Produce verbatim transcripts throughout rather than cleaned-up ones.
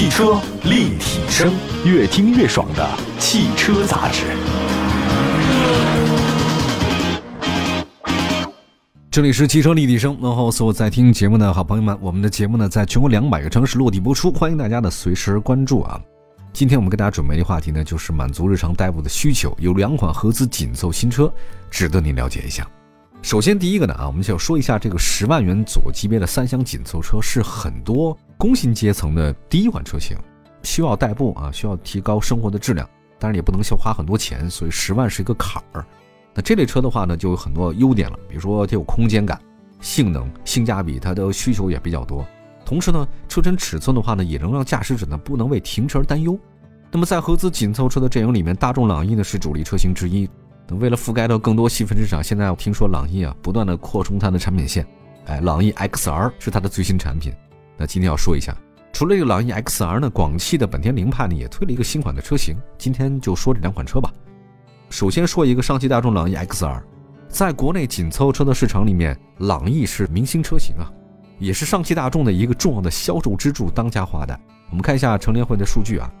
汽车立体声，越听越爽的汽车杂志。这里是汽车立体声，问候所有在听节目的好朋友们。我们的节目呢，在全国两百个城市落地播出，欢迎大家的随时关注啊。今天我们给大家准备的话题呢，就是满足日常代步的需求，有两款合资紧凑新车值得您了解一下。首先第一个呢啊，我们就说一下这个十万元左级别的三厢紧凑车是很多工薪阶层的第一款车型，需要代步啊，需要提高生活的质量，当然也不能花很多钱，所以十万是一个坎儿。那这类车的话呢，就有很多优点了，比如说它有空间感、性能、性价比，它的需求也比较多。同时呢，车身尺寸的话呢，也能让驾驶者呢不能为停车而担忧。那么在合资紧凑车的阵营里面，大众朗逸呢是主力车型之一。为了覆盖到更多细分市场，现在我听说朗逸啊不断的扩充它的产品线，哎，朗逸 X R 是它的最新产品。那今天要说一下，除了这个朗逸 X R 呢，广汽的本田凌派呢也推了一个新款的车型。今天就说这两款车吧。首先说一个上汽大众朗逸 X R， 在国内紧凑车的市场里面，朗逸是明星车型啊，也是上汽大众的一个重要的销售支柱，当家花旦。我们看一下乘联会的数据啊。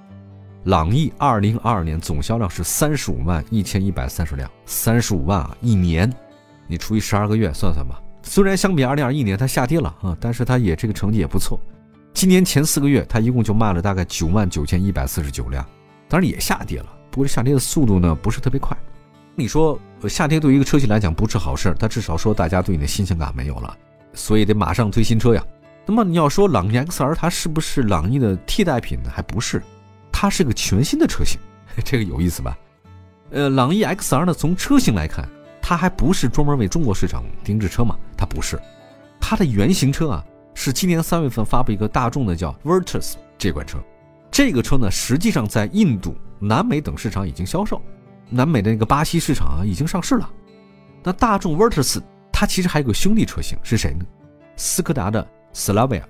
朗逸二零二二年总销量是三十五万一千一百三十辆，三十五万啊，一年你除以十二个月算算吧。虽然相比二零二一年它下跌了啊，但是它也这个成绩也不错。今年前四个月它一共就卖了大概九万九千一百四十九辆，当然也下跌了，不过这下跌的速度呢不是特别快。你说下跌对于一个车企来讲不是好事，它至少说大家对你的新鲜感没有了，所以得马上推新车呀。那么你要说朗逸 X R 它是不是朗逸的替代品呢？还不是，它是个全新的车型，这个有意思吧？呃，朗逸 X R 呢，从车型来看，它还不是专门为中国市场定制车嘛，它不是。它的原型车啊，是今年三月份发布一个大众的叫 Virtus 这款车。这个车呢，实际上在印度、南美等市场已经销售，南美的那个巴西市场啊，已经上市了。那大众 Virtus 它其实还有个兄弟车型是谁呢？斯柯达的 Slavia。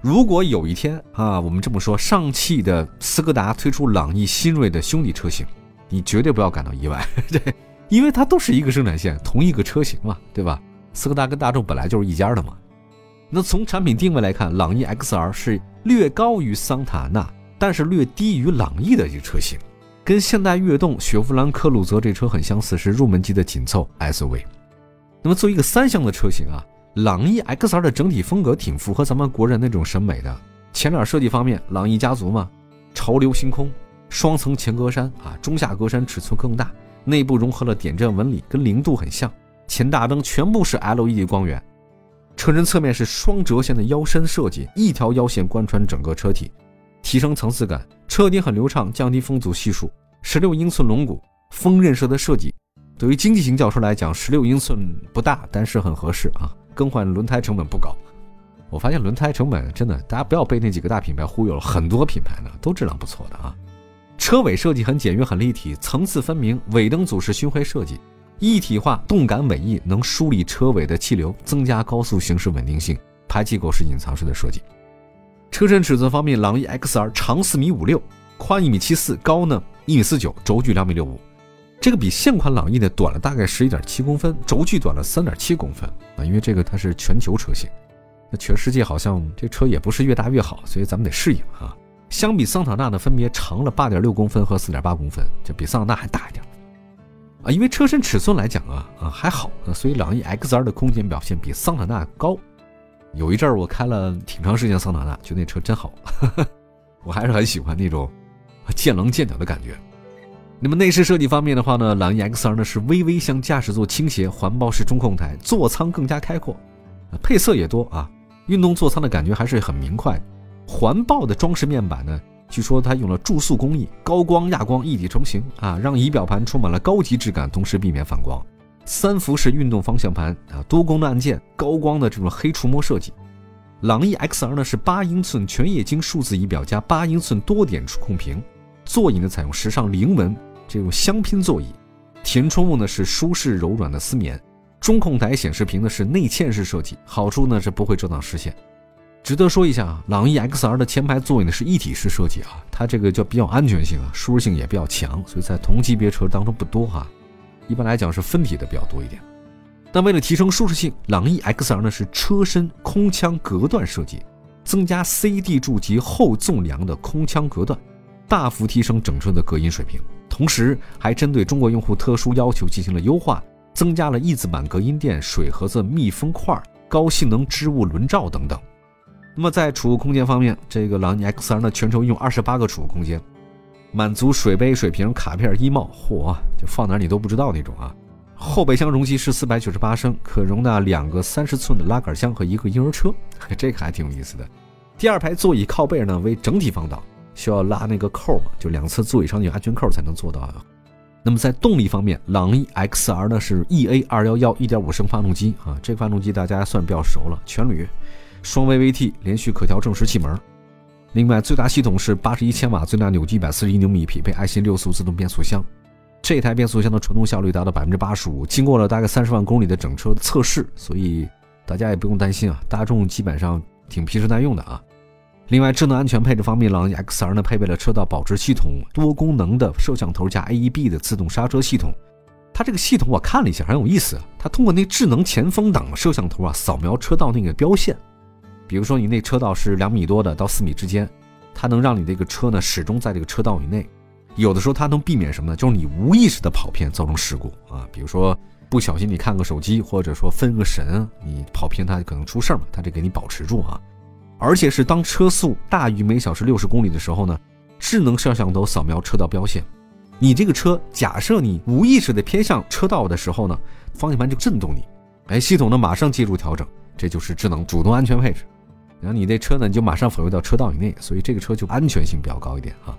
如果有一天啊，我们这么说，上汽的斯柯达推出朗逸新锐的兄弟车型，你绝对不要感到意外，对，因为它都是一个生产线，同一个车型嘛，对吧？斯柯达跟大众本来就是一家的嘛。那从产品定位来看，朗逸 X R 是略高于桑塔纳，但是略低于朗逸的一个车型，跟现代悦动、雪佛兰科鲁泽这车很相似，是入门级的紧凑 S U V。那么作为一个三厢的车型啊，朗逸 X R 的整体风格挺符合咱们国人那种审美的。前脸设计方面，朗逸家族嘛，潮流星空，双层前格栅啊，中下格栅尺寸更大，内部融合了点阵纹理，跟零度很像。前大灯全部是 L E D 光源，车身侧面是双折线的腰身设计，一条腰线贯穿整个车体，提升层次感。车顶很流畅，降低风阻系数。十六英寸轮毂，锋刃式的设计，对于经济型轿车来讲，十六英寸不大，但是很合适啊。更换轮胎成本不高，我发现轮胎成本真的，大家不要被那几个大品牌忽悠了，很多品牌呢都质量不错的啊。车尾设计很简约，很立体，层次分明，尾灯组是巡回设计，一体化动感尾翼能梳理车尾的气流，增加高速行驶稳定性，排气口是隐藏式的设计。车身尺寸方面，朗逸 X R 长四米五六，宽一米七四，高呢一米四九，轴距两米六五，这个比现款朗逸的短了大概 十一点七公分，轴距短了 三点七公分啊，因为这个它是全球车型，那全世界好像这车也不是越大越好，所以咱们得适应啊。相比桑塔纳呢，分别长了 八点六公分和 四点八公分，就比桑塔纳还大一点啊。因为车身尺寸来讲啊啊还好，所以朗逸 X R 的空间表现比桑塔纳高。有一阵儿我开了挺长时间桑塔纳，觉得那车真好，呵呵，我还是很喜欢那种见棱见角的感觉。那么内饰设计方面的话呢，朗逸 X R 呢是微微向驾驶座倾斜，环抱式中控台，座舱更加开阔，配色也多啊，运动座舱的感觉还是很明快。环抱的装饰面板呢，据说它用了注塑工艺，高光亚光一体成型啊，让仪表盘充满了高级质感，同时避免反光。三辐式运动方向盘啊，多功能按键，高光的这种黑触摸设计。朗逸 X R 呢是八英寸全液晶数字仪表加八英寸多点触控屏，座椅呢采用时尚菱纹这种镶拼座椅，填充物呢是舒适柔软的丝棉，中控台显示屏呢是内嵌式设计，好处呢是不会遮挡视线。值得说一下啊，朗逸 X R 的前排座椅呢是一体式设计啊，它这个就比较安全性啊，舒适性也比较强，所以在同级别车当中不多啊，一般来讲是分体的比较多一点。但为了提升舒适性，朗逸 X R 呢是车身空腔隔断设计，增加 C D 柱及后纵梁的空腔隔断，大幅提升整车的隔音水平。同时还针对中国用户特殊要求进行了优化，增加了翼子板隔音垫、水盒子密封块、高性能织物轮罩等等。那么在储物空间方面，这个朗尼 X 三 呢全程用二十八个储物空间，满足水杯、水瓶、卡片、衣帽，嚯、啊，就放哪你都不知道那种啊。后备箱容积是四百九十八升，可容纳两个三十寸的拉杆箱和一个婴儿车，这个还挺有意思的。第二排座椅靠背呢为整体防倒，需要拉那个扣嘛，就两侧座椅上有安全扣才能做到啊。那么在动力方面，朗逸 X R 呢是 E A 二一一 一点五 升发动机啊，这个发动机大家算比较熟了，全铝。双 V V T 连续可调正时气门，另外最大系统是八十一千瓦，最大扭矩一百四十一牛米，匹配爱信六速自动变速箱。这台变速箱的传动效率达到 百分之八十五， 经过了大概三十万公里的整车测试，所以大家也不用担心啊，大众基本上挺皮实耐用的啊。另外智能安全配置方面，朗逸 X R 呢配备了车道保持系统、多功能的摄像头加 A E B 的自动刹车系统。它这个系统我看了一下很有意思，它通过那智能前风挡摄像头啊扫描车道那个标线，比如说你那车道是两米多的到四米之间，它能让你这个车呢始终在这个车道以内。有的时候它能避免什么呢？就是你无意识的跑偏造成事故啊，比如说不小心你看个手机，或者说分个神，你跑偏它可能出事嘛，它就给你保持住啊。而且是当车速大于每小时六十公里的时候呢，智能摄像头扫描车道标线，你这个车假设你无意识的偏向车道的时候呢，方向盘就震动你，哎，系统呢马上介入调整，这就是智能主动安全配置。然后你这车呢，你就马上返回到车道以内，所以这个车就安全性比较高一点啊。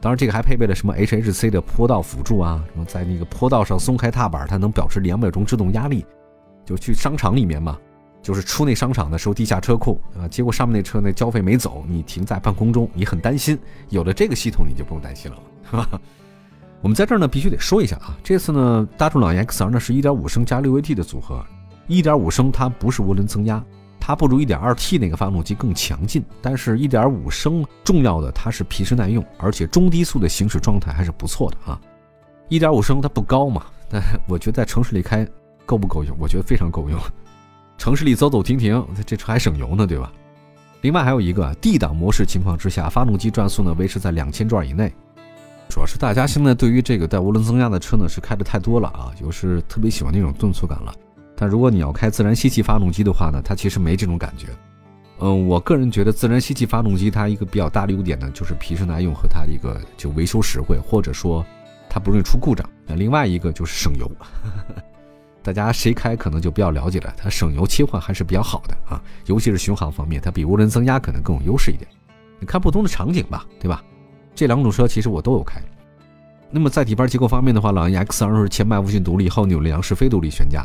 当然，这个还配备了什么 H H C 的坡道辅助啊，什么在那个坡道上松开踏板，它能保持两秒钟制动压力。就去商场里面嘛，就是出那商场的时候，地下车库啊，结果上面那车那交费没走，你停在半空中，你很担心。有了这个系统，你就不用担心了，是吧？我们在这儿呢，必须得说一下啊，这次呢，大众朗逸 X R 呢是 一点五 升加 六 A T 的组合， 一点五 升它不是涡轮增压。它不如 一点二 T 那个发动机更强劲，但是 一点五 升重要的它是皮实耐用，而且中低速的行驶状态还是不错的啊。一点五 升它不高嘛，但我觉得在城市里开够不够用？我觉得非常够用，城市里走走停停，这车还省油呢，对吧？另外还有一个 D 档模式情况之下，发动机转速呢维持在两千转以内。主要是大家现在对于这个带涡轮增压的车呢是开的太多了啊，就是特别喜欢那种顿挫感了。但如果你要开自然吸气发动机的话呢，它其实没这种感觉。嗯，我个人觉得自然吸气发动机它一个比较大的优点呢，就是皮实耐用和它的一个就维修实惠，或者说它不容易出故障。那另外一个就是省油，大家谁开可能就比较了解了，它省油切换还是比较好的啊，尤其是巡航方面，它比涡轮增压可能更有优势一点。你看不同的场景吧，对吧？这两种车其实我都有开。那么在底盘结构方面的话，朗逸 X 二 是前麦弗逊独立，后扭力梁是非独立悬架。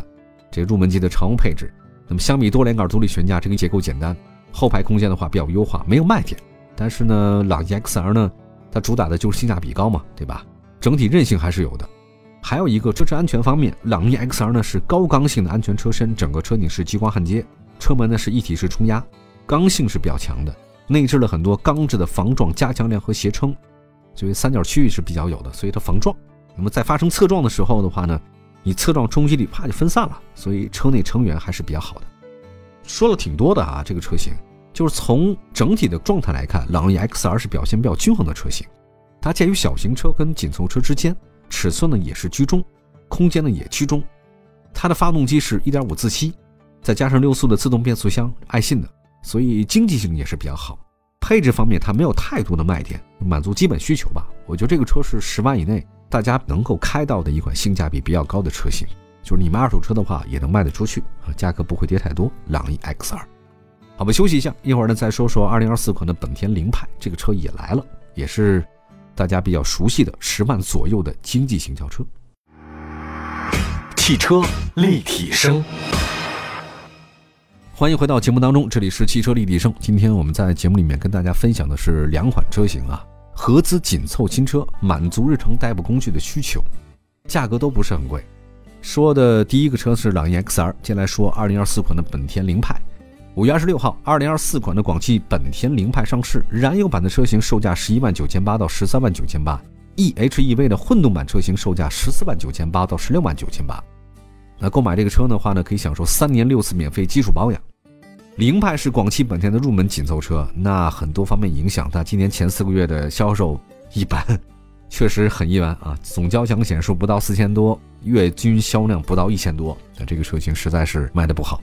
这入门级的常用配置。那么相比多连杆独立悬架，这个结构简单，后排空间的话比较优化，没有卖点。但是呢，朗逸 X R 呢，它主打的就是性价比高嘛，对吧？整体韧性还是有的。还有一个车身安全方面，朗逸 X R 呢是高刚性的安全车身，整个车顶是激光焊接，车门呢是一体式冲压，刚性是比较强的，内置了很多钢制的防撞加强梁和斜撑，所以三角区域是比较有的，所以它防撞。那么在发生侧撞的时候的话呢，你侧撞冲击力啪就分散了，所以车内成员还是比较好的。说了挺多的啊，这个车型就是从整体的状态来看，朗逸 X R 是表现比较均衡的车型，它介于小型车跟紧凑车之间，尺寸呢也是居中，空间呢也居中。它的发动机是 一点五 自吸，再加上六速的自动变速箱，爱信的，所以经济性也是比较好。配置方面它没有太多的卖点，满足基本需求吧。我觉得这个车是十万以内大家能够开到的一款性价比比较高的车型，就是你买二手车的话也能卖得出去，价格不会跌太多。朗逸 X R， 好吧，休息一下，一会儿呢再说说二零二四款的本田凌派，这个车也来了，也是大家比较熟悉的十万左右的经济型轿车。汽车立体声，欢迎回到节目当中，这里是汽车立体声。今天我们在节目里面跟大家分享的是两款车型啊。合资紧凑新车，满足日常代步工具的需求，价格都不是很贵。说的第一个车是朗逸 X R， 接下来说二零二四款的本田凌派。五月二十六号，二零二四款的广汽本田凌派上市，燃油版的车型售价 十一万九千八百 到 十三万九千八百 ，E H E V 的混动版车型售价 十四万九千八百 到 十六万九千八百。那购买这个车的话呢，可以享受三年六次免费基础保养。凌派是广汽本田的入门紧凑车，那很多方面影响它今年前四个月的销售一般，确实很一般啊。总交强险数不到四千多，月均销量不到一千多，那这个车型实在是卖得不好。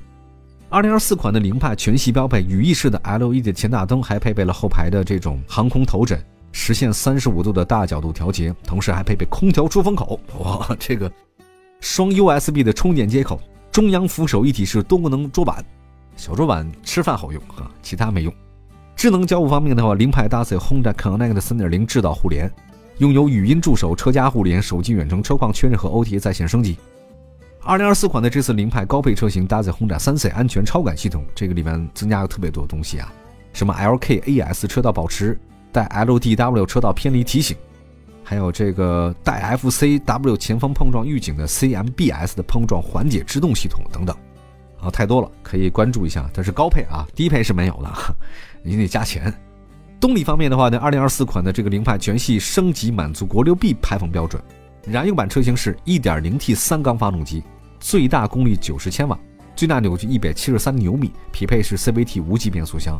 二零二四款的凌派全系标配羽翼式的 L E D 前大灯，还配备了后排的这种航空头枕，实现三十五度的大角度调节，同时还配备空调出风口，哇，这个双 U S B 的充电接口，中央扶手一体式多功能桌板，小桌板吃饭好用啊，其他没用。智能交互方面的话，凌派搭载 HONDA CONNECT 三点零 智导互联，拥有语音助手、车家互联、手机远程车况确认和 O T A 在线升级。二零二四款的这次凌派高配车型搭载 HONDA 三 C 安全超感系统，这个里面增加了特别多的东西啊，什么 L K A S 车道保持，带 L D W 车道偏离提醒，还有这个带 F C W 前方碰撞预警的 C M B S 的碰撞缓解制动系统等等啊，太多了，可以关注一下。但是高配啊，低配是没有了，你得加钱。动力方面的话呢，二零二四款的这个凌派全系升级，满足国六 B 排放标准，燃油版车型是 一点零 T 三缸发动机。最大功率九十千瓦，最大扭矩一百七十三牛米，匹配是 C V T 无级变速箱。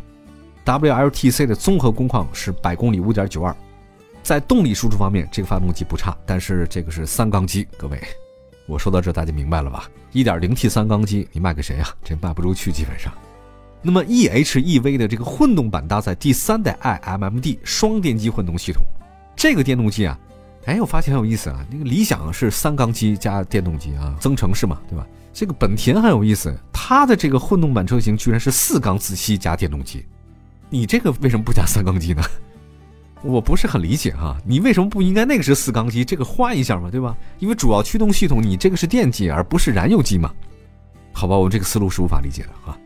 W L T C 的综合工况是百公里 五点九二。 在动力输出方面，这个发动机不差，但是这个是三缸机，各位，我说到这大家明白了吧？ 一点零 T 三缸机你卖给谁啊？这卖不出去基本上。那么 E H E V 的这个混动版搭载第三代 i M M D 双电机混动系统，这个电动机啊，哎，我发现很有意思啊，那个理想是三缸机加电动机啊，增程式嘛，对吧？这个本田很有意思，它的这个混动版车型居然是四缸自吸加电动机，你这个为什么不加三缸机呢？我不是很理解哈、啊，你为什么不应该那个是四缸机，这个换一下嘛，对吧？因为主要驱动系统你这个是电机而不是燃油机嘛，好吧，我这个思路是无法理解的啊。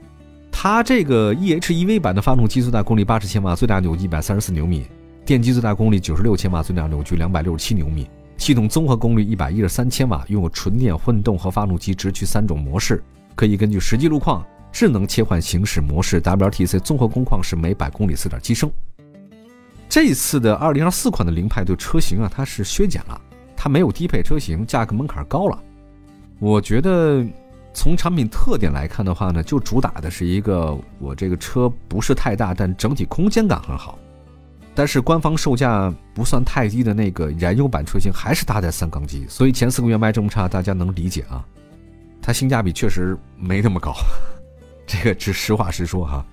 它这个 E H E V 版的发动机最大功率八十千瓦，最大扭矩一百三十四牛米。电机最大功率九十六千瓦，最大扭矩两百六十七牛米，系统综合功率一百一十三千瓦，拥有纯电、混动和发动机直驱三种模式，可以根据实际路况智能切换行驶模式。 W L T C 综合工况是每百公里 四点七升。这次的二零二四款的凌派对车型啊，它是削减了，它没有低配车型，价格门槛高了。我觉得从产品特点来看的话呢，就主打的是一个我这个车不是太大，但整体空间感很好，但是官方售价不算太低的那个燃油版车型还是搭载三缸机，所以前四个月卖这么差，大家能理解啊。它性价比确实没那么高，这个只实话实说哈。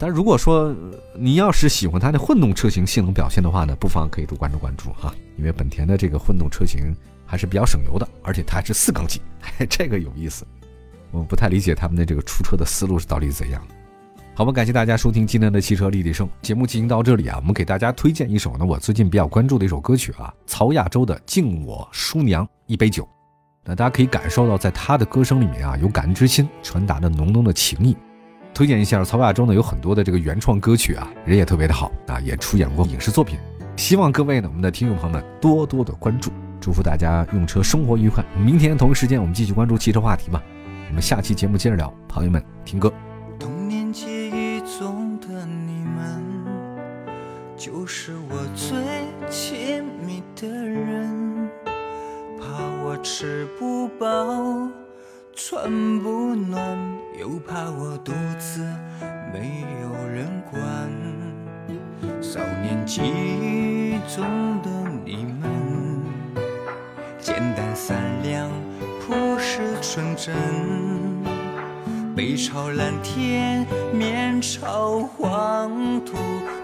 但如果说你要是喜欢它的混动车型性能表现的话呢，不妨可以多关注关注哈，因为本田的这个混动车型还是比较省油的，而且它还是四缸机，这个有意思。我不太理解他们的这个出车的思路是到底怎样的。好吧，感谢大家收听今天的汽车立体声节目，进行到这里啊，我们给大家推荐一首呢我最近比较关注的一首歌曲啊，曹亚洲的《敬我叔娘一杯酒》。那大家可以感受到在他的歌声里面啊，有感恩之心，传达着浓浓的情谊。推荐一下曹亚洲呢，有很多的这个原创歌曲啊，人也特别的好啊，也出演过影视作品。希望各位呢，我们的听众朋友们多多的关注，祝福大家用车生活愉快。明天同一时间我们继续关注汽车话题吧，我们下期节目接着聊，朋友们听歌。就是我最亲密的人，怕我吃不饱穿不暖，又怕我独自没有人管。少年记忆中的你们，简单善良朴实纯真，背朝蓝天面朝黄土，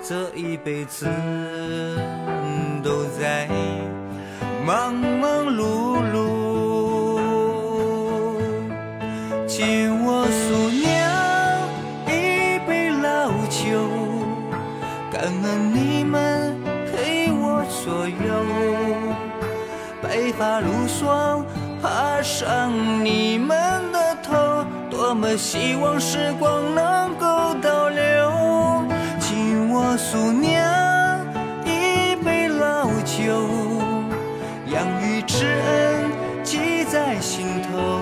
这一辈子都在忙忙碌碌。敬我叔娘一杯老酒，感恩你们陪我左右，白发如霜爬上你们的头，多么希望时光能够倒流。敬我叔娘一杯老酒，养育之恩记在心头。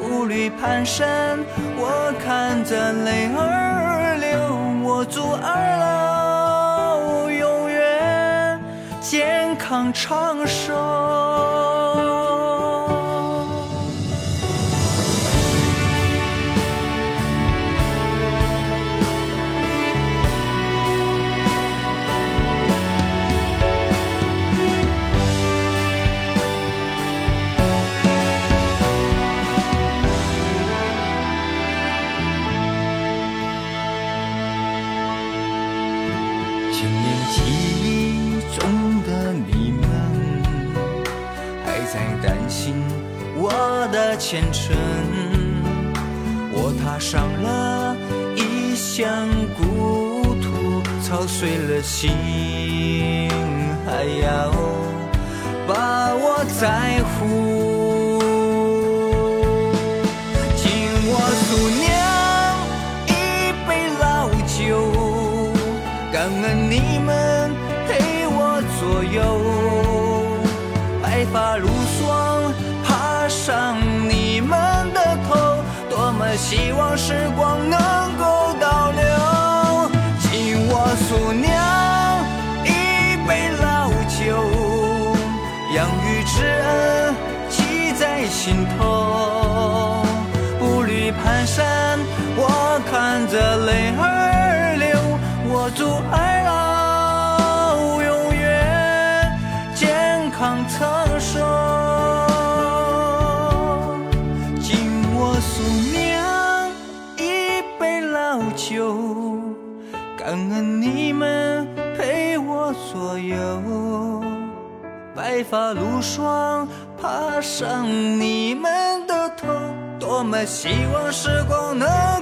步履蹒跚，我看着泪儿流。我祝二老永远健康长寿。前程，我踏上了异乡故土，操碎了心还要把我在乎，敬我祖娘一杯老酒，感恩你们陪我左右，白发如霜爬上你们的头，多么希望时光能够倒流，敬我祖娘养育之恩记在心头，步履蹒跚，我看着泪儿流，我祝二老永远健康长寿，敬我祖娘一杯老酒，感恩你们陪我左右，白发如霜爬上你们的头，多么希望时光能